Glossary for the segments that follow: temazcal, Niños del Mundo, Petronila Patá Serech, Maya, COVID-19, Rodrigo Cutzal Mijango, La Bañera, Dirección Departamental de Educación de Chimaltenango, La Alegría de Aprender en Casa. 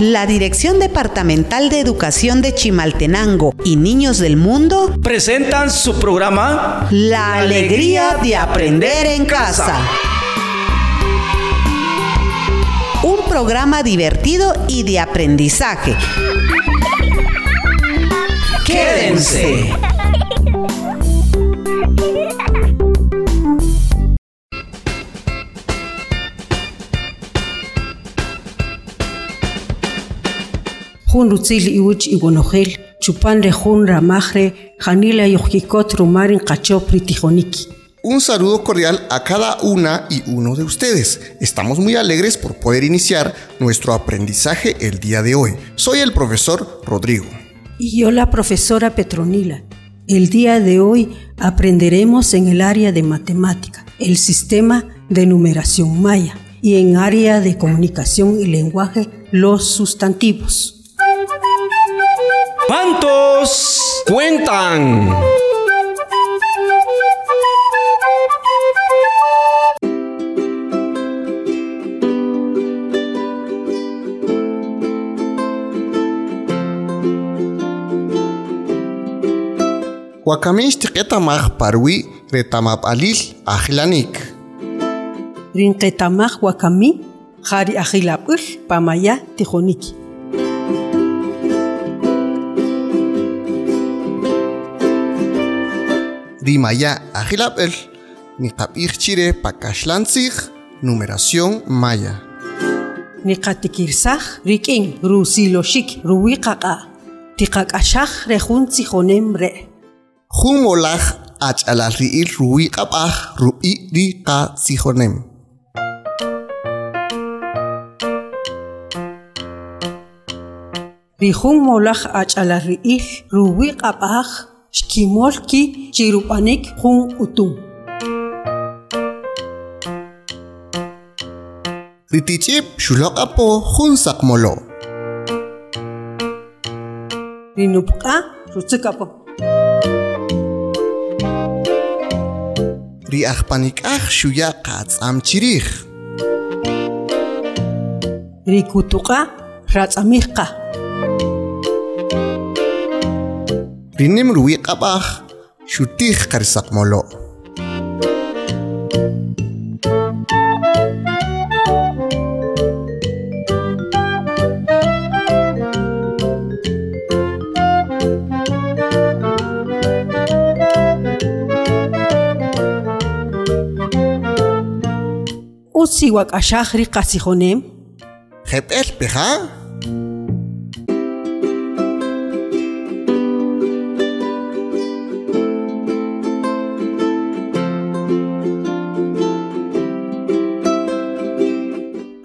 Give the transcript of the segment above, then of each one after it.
La Dirección Departamental de Educación de Chimaltenango y Niños del Mundo presentan su programa La Alegría de Aprender en Casa. Un programa divertido y de aprendizaje. ¡Quédense! Jun rutzil iuch igonojel, chupan rejun ramajre, janila yojikot rumarin cacho pritijoniki. Un saludo cordial a cada una y uno de ustedes. Estamos muy alegres por poder iniciar nuestro aprendizaje el día de hoy. Soy el profesor Rodrigo. Y yo la profesora Petronila. El día de hoy aprenderemos en el área de matemática, el sistema de numeración maya y en área de comunicación y lenguaje, los sustantivos. ¿Cuántos cuentan? Huacamish tiquetamaj parwi retamap alil ajilanik. Rinquetamaj huacami jari ajilapul pamaya tijoniki. Maya Agilabel, Nikapir Chire Pakashlanzig, numeración maya. Nikatikirsak, Rikin, Rusiloshik, Ruikaka, Tikakashak, Rejun Zijonembre. Humolaj, Achalarriil, Ruikabaj, Ruirika Zijonem. Rihumolaj, Achalarriil, Ruikabaj. Shkimolki chirupanik hun utum. Ritichip shulakapo hun sakmolo. Rinupka rutsikapo. Riakpanikah shuyakats amchirich. Rikutuka ratsamihka. Rinim ruikabaj, shutij karisakmolo. Utsiwak ashajri kasijonem. Jepel peja.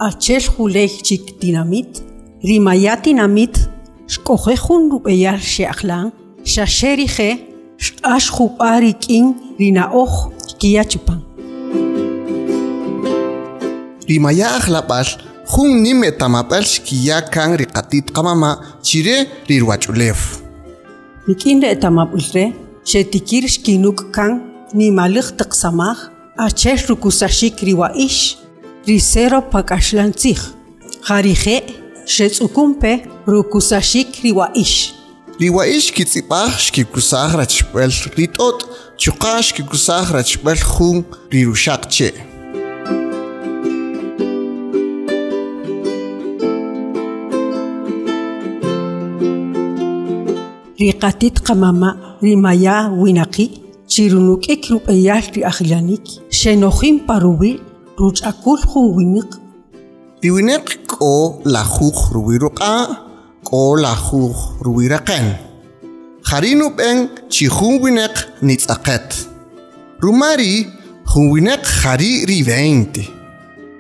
Achel Julej Chik Dinamit, Rimaya Dinamit, Shkojejun Rupeyar Sheaklan, Shasherije, Shashjuparikin, Rinaoj, Kiachupan. Rimaya Ajlapash, Jun Nimetamapal Shkiakan Rikatit Kamama, Chire Rirwachulev. Nikinde Etamapulre, Shetikir Shkinuk Kan, Nimalij Taksamaj, Achel Rukusashik Riwaish. Risero pakashlantzij, jarije, shetsukumpe, rukusashik riwaish. Riwaish kitzipaj shkikusaj rachbel ritot, chukash kikusaj rachbel jun rirushak che. Rikatit kamama rimaya winaki, chirunukik rupeyal riajilanik, shenojim parubi, Ruchakul Hunwinik. Diwinek ko la juj rubiruka, ko la juj rubiraken. Jarinupen chihunwinek nitzaket. Rumari hunwinek jari riveinte.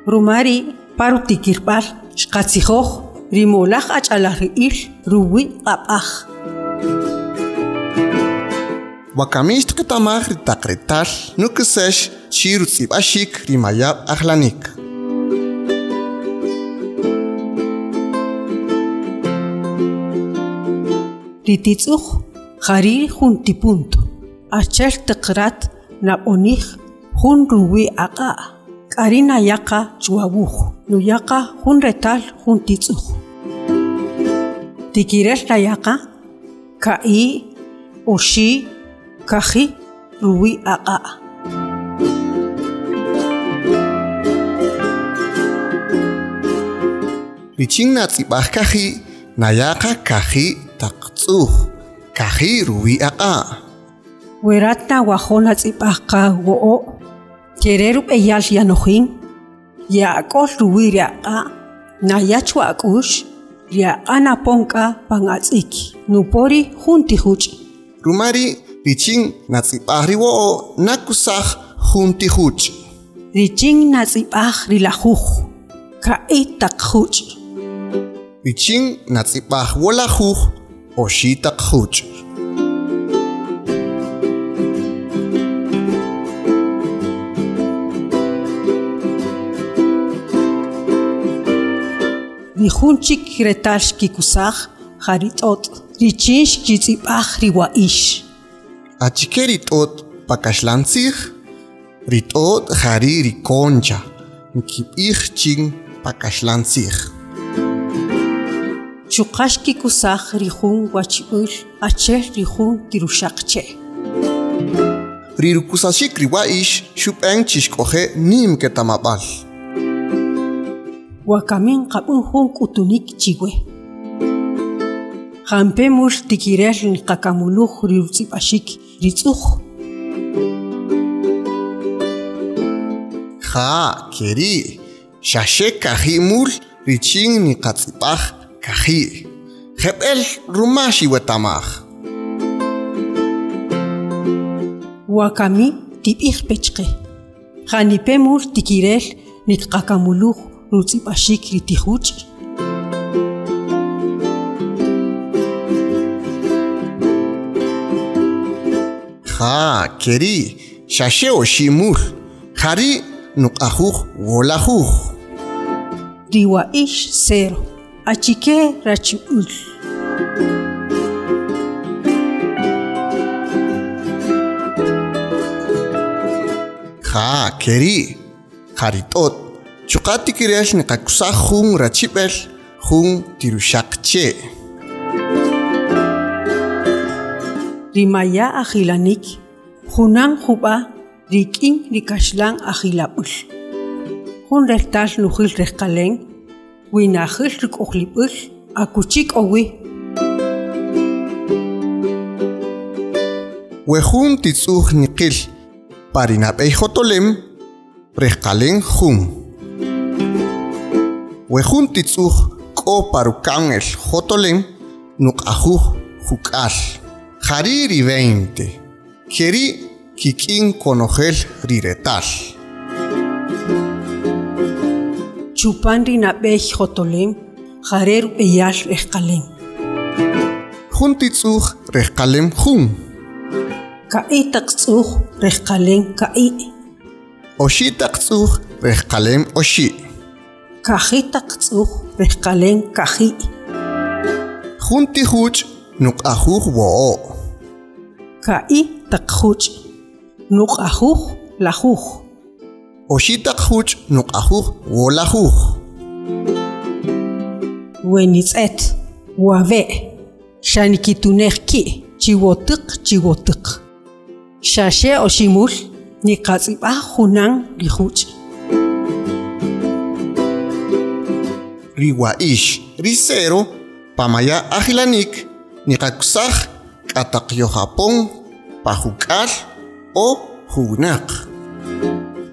Rumari parutikirpar, shkatsihoj, rimolaj achalarriil, rubi apaj. Wakamish ketamaj ritakretar, nukesesh, Chirutzibashik rimayab ahlanik. Rititzuj jari juntipunto. Achel tekrat naponij jun ruwi aqa. Karina yaka chuabuj. Nuyaka jun retal juntitzuj. Tikiresh Nayaka, Kai, Oshi, Kaji, Rubi Aka. Lichingna Tzibah Kaji, Nayaka Kaji Taktsuh, Kaji Rubi Aka. Weratna Wajona Tzibah Ka Woo, Kereru Eyal Yanojin, Yaakol Rubi Riaka, Nayachua Akush. Ya anaponka pangatsiki nupori junti huchi rumari richin natsipahri wo nakusaj junti huchi richin natsipahri lajuj kaitak huchi richin natsipah wo lajuj oshitak huchi Nihunchik retash kikusaj, haritot, richinsh kitzipaj riwaish. Achike ritot pakashlantzij, ritot jari rikoncha, nkipij chin pakashlantzij. Chukash kikusaj rihun wachiul, achej rihun tirushakche. Rirukusashik riwaish, shupeng chishkoje nim ketamabal. Wakamin kapunhun kutunik chiwe. Jampemus tikirerin kakamuluh riutsipashik ritsuh. Ja, keri. Shashe kahimul richin ni katsipah kahi. Jebel rumashi wetamah. Wakami tipih pechke. Janipemus tikirel ni kakamuluh Rutsipashik ritihuch. Ja, keri, shasheo shimur, jari nukahuj wolahuj. Riwaish cero, achike rachiul. Ja, keri, jaritot. Chukati kiresh ni kakusaj jun rachibel jun tirushakche. Rimaya ajilanik junan juba rikin rikashlan ajilapul. Jun restas lujil reskalen winajil rikojlipul akuchik owi. Wejun titsuj nikil parinapey jotolem reskalen jun. Wejun titsuj ko parukan el jotolem nukajuj jukal. Jariri 20. Keri kikin konojel riretal. Chupan rinabej jotolem jareru eyal reskalem. Jun titsuj reskalem jun. Kai taksuj reskalem kai. Oshi taksuj reskalem oshi. Kaji taksuj, rescalen kaji. Junti huch, nukajuj woo. Kai takjuch, nukajuj lajuj. Oshi takjuch, nukajuj wo lajuj. Wenitzet, wave. Shanikitunerki, chiwotik, chiwotik. Shashe oshimul, nikazibah junan lijuch. Riwaish risero pamaya ajilanik nikakusaj katakyohapon pajukar o junak.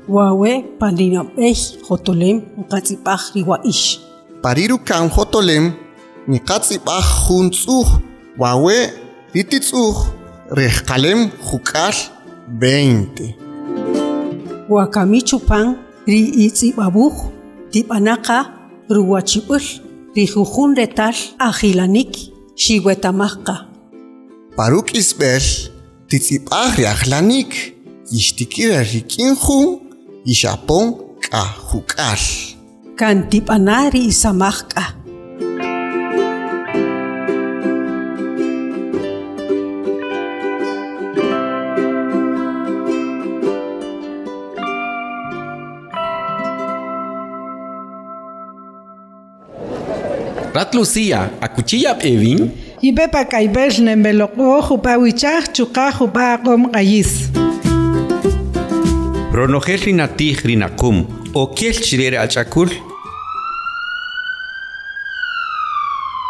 Wawe parinapej jotolem nikatzipaj riwaish. Parirukan jotolem nikatzipaj juntsuj wawe rititsuj rejkalem jukar 20. Wakamichupan riitzibabuj tipanaka Ruachipul, rijujun retal, ajilanik, shiwetamaka. Paruk isbel, tizipah reajlanik, yishtikira rikinjun, yishapon kahukal. Kantipanari isamaka. Ratlucía, acuchilla evin. Y pepa caibel nembelocó jupa huichach chuca jupa com gallis. Ronogel rinatij rinacum, o kiel chirere achacul.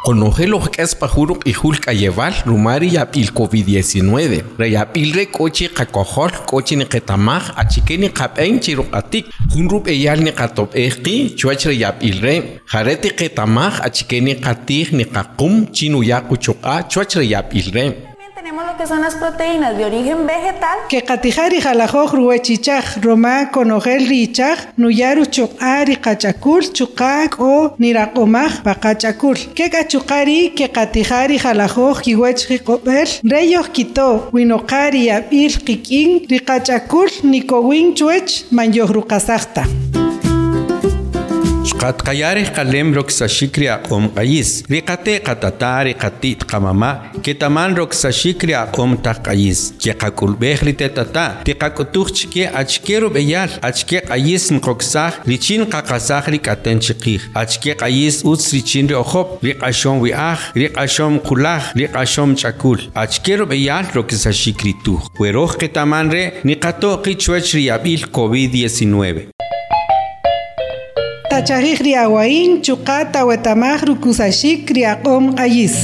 Conogel ojcaspajuro y julca llevar rumari yapil COVID-19. Reyapil re coche cacojol, coche nequetamaj, achiqueni capen chirocatic. Junrup eyal necatop equi, chuach reyapil re. Jarete quetamaj, achiqueni catig necacum, chinuyacuchoca, chuach reyapil re. Tenemos lo que son las proteínas de origen vegetal. Que catijari jalajoj ruechichaj, roma conogel richaj, nuyaru chukari cachacul, chukak o niracomaj, pacachacul. Que cachukari, que catijari jalajoj, kiwech jicobel, reyoj quito, winokari apir kikin, ricachacul, nikowin chuech, manyohrucasajta. Katkayare kalem roksashikria om kayis. Rikate katatari katit kamama. Ketaman roksashikria om takayis. Yekakulbehri tetata. Tekakutuchke achkeru beyal. Achke kayis nkoksah. Richin kakasah rikaten chikih. Achke kayis uts richin reohop. Rikashom wiah. Rikashom kulah. Rikashom chakul. Achkeru beyal roksashikritu. Weroh ketamanre. Nikato kichwech riabil COVID-19. Tachajij riahuain, chukata huetamaj rukusashik riaqom ayis.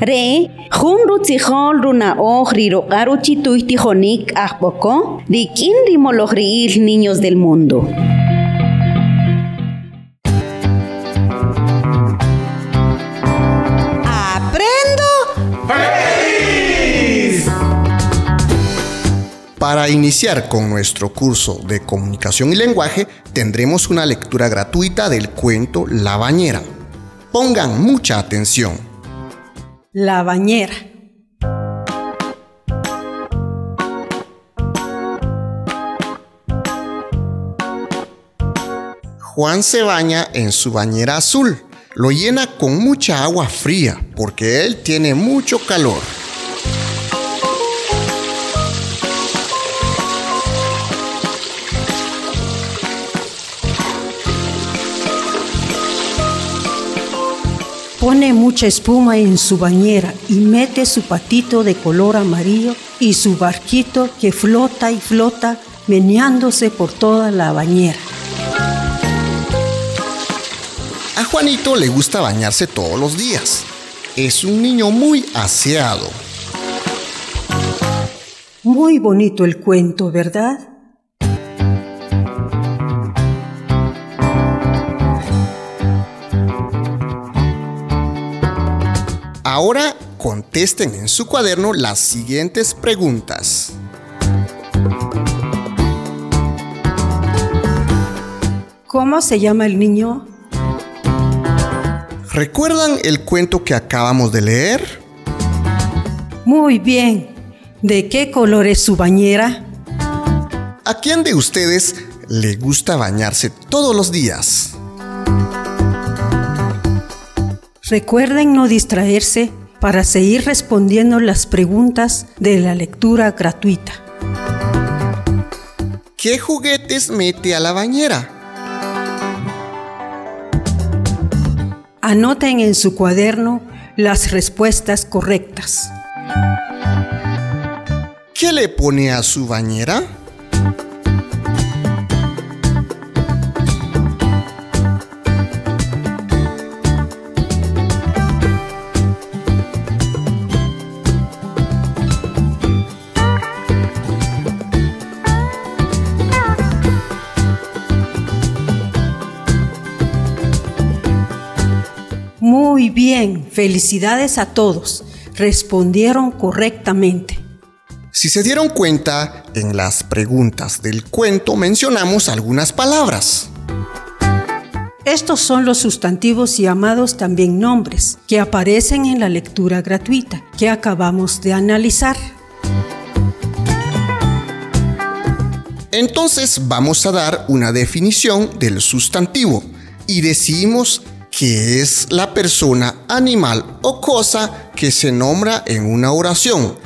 Re, jun rutzijol runaoj riroqaru chituij tijonik ajpoko, rikin rimolojriil niños del mundo. Para iniciar con nuestro curso de comunicación y lenguaje, tendremos una lectura gratuita del cuento La Bañera. Pongan mucha atención. La Bañera. Juan se baña en su bañera azul. Lo llena con mucha agua fría porque él tiene mucho calor. Pone mucha espuma en su bañera y mete su patito de color amarillo y su barquito que flota y flota, meneándose por toda la bañera. A Juanito le gusta bañarse todos los días. Es un niño muy aseado. Muy bonito el cuento, ¿verdad? Ahora contesten en su cuaderno las siguientes preguntas. ¿Cómo se llama el niño? ¿Recuerdan el cuento que acabamos de leer? Muy bien. ¿De qué color es su bañera? ¿A quién de ustedes le gusta bañarse todos los días? Recuerden no distraerse para seguir respondiendo las preguntas de la lectura gratuita. ¿Qué juguetes mete a la bañera? Anoten en su cuaderno las respuestas correctas. ¿Qué le pone a su bañera? Muy bien, felicidades a todos. Respondieron correctamente. Si se dieron cuenta, en las preguntas del cuento mencionamos algunas palabras. Estos son los sustantivos llamados también nombres que aparecen en la lectura gratuita que acabamos de analizar. Entonces vamos a dar una definición del sustantivo y decimos que es la persona, animal o cosa que se nombra en una oración.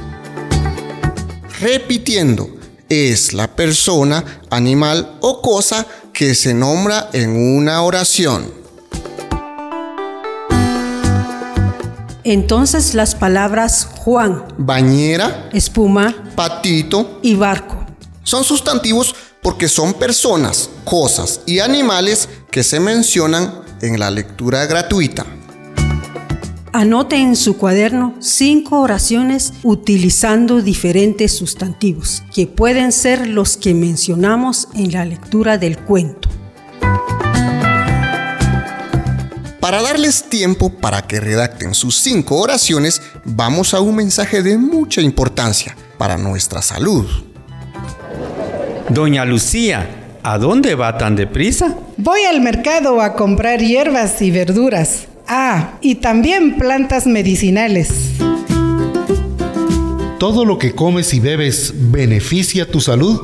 Repitiendo, es la persona, animal o cosa que se nombra en una oración. Entonces las palabras Juan, bañera, espuma, patito y barco son sustantivos porque son personas, cosas y animales que se mencionan en la lectura gratuita. Anote en su cuaderno 5 oraciones utilizando diferentes sustantivos que pueden ser los que mencionamos en la lectura del cuento. Para darles tiempo para que redacten sus 5 oraciones, vamos a un mensaje de mucha importancia para nuestra salud. Doña Lucía, ¿a dónde va tan deprisa? Voy al mercado a comprar hierbas y verduras. Ah, y también plantas medicinales. ¿Todo lo que comes y bebes beneficia tu salud?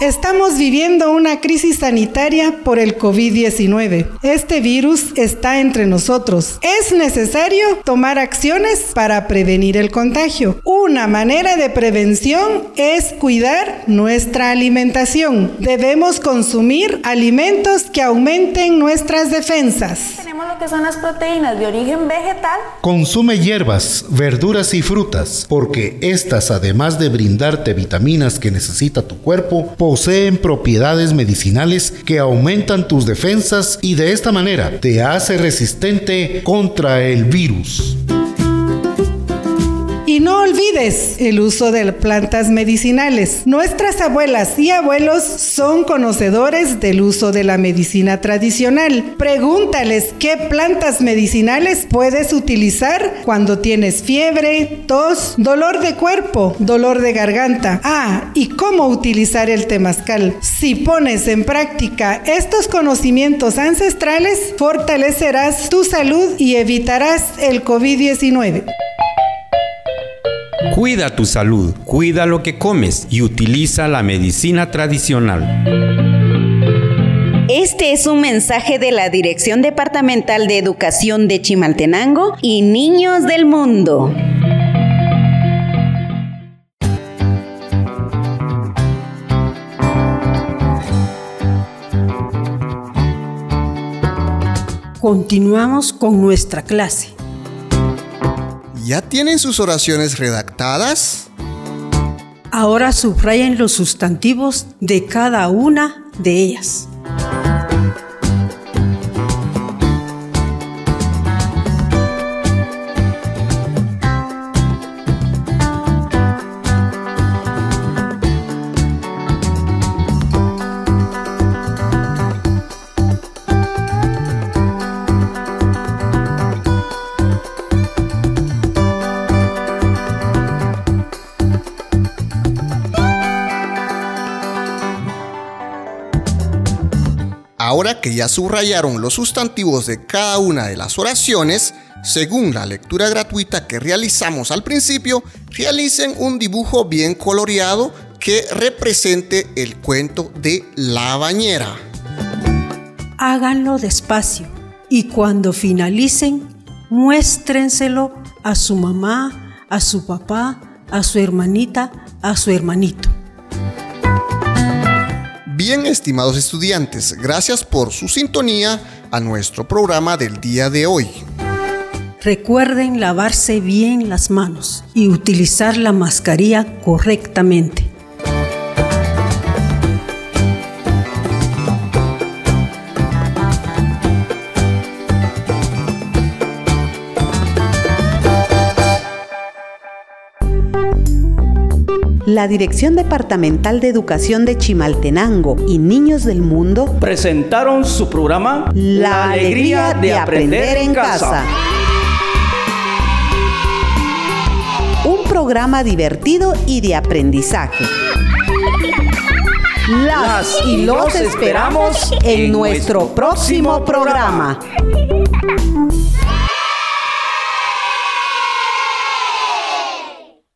Estamos viviendo una crisis sanitaria por el COVID-19. Este virus está entre nosotros. Es necesario tomar acciones para prevenir el contagio. Una manera de prevención es cuidar nuestra alimentación. Debemos consumir alimentos que aumenten nuestras defensas. Tenemos lo que son las proteínas de origen vegetal. Consume hierbas, verduras y frutas, porque estas, además de brindarte vitaminas que necesita tu cuerpo, poseen propiedades medicinales que aumentan tus defensas y de esta manera te hace resistente contra el virus. Y no olvides el uso de plantas medicinales. Nuestras abuelas y abuelos son conocedores del uso de la medicina tradicional. Pregúntales qué plantas medicinales puedes utilizar cuando tienes fiebre, tos, dolor de cuerpo, dolor de garganta. Ah, y cómo utilizar el temazcal. Si pones en práctica estos conocimientos ancestrales, fortalecerás tu salud y evitarás el COVID-19. Cuida tu salud, cuida lo que comes y utiliza la medicina tradicional. Este es un mensaje de la Dirección Departamental de Educación de Chimaltenango y Niños del Mundo. Continuamos con nuestra clase. ¿Ya tienen sus oraciones redactadas? Ahora subrayen los sustantivos de cada una de ellas. Ahora que ya subrayaron los sustantivos de cada una de las oraciones, según la lectura gratuita que realizamos al principio, realicen un dibujo bien coloreado que represente el cuento de La Bañera. Háganlo despacio y cuando finalicen, muéstrenselo a su mamá, a su papá, a su hermanita, a su hermanito. Bien, estimados estudiantes, gracias por su sintonía a nuestro programa del día de hoy. Recuerden lavarse bien las manos y utilizar la mascarilla correctamente. La Dirección Departamental de Educación de Chimaltenango y Niños del Mundo presentaron su programa La Alegría de Aprender en Casa. Un programa divertido y de aprendizaje. Las y los esperamos en nuestro próximo programa.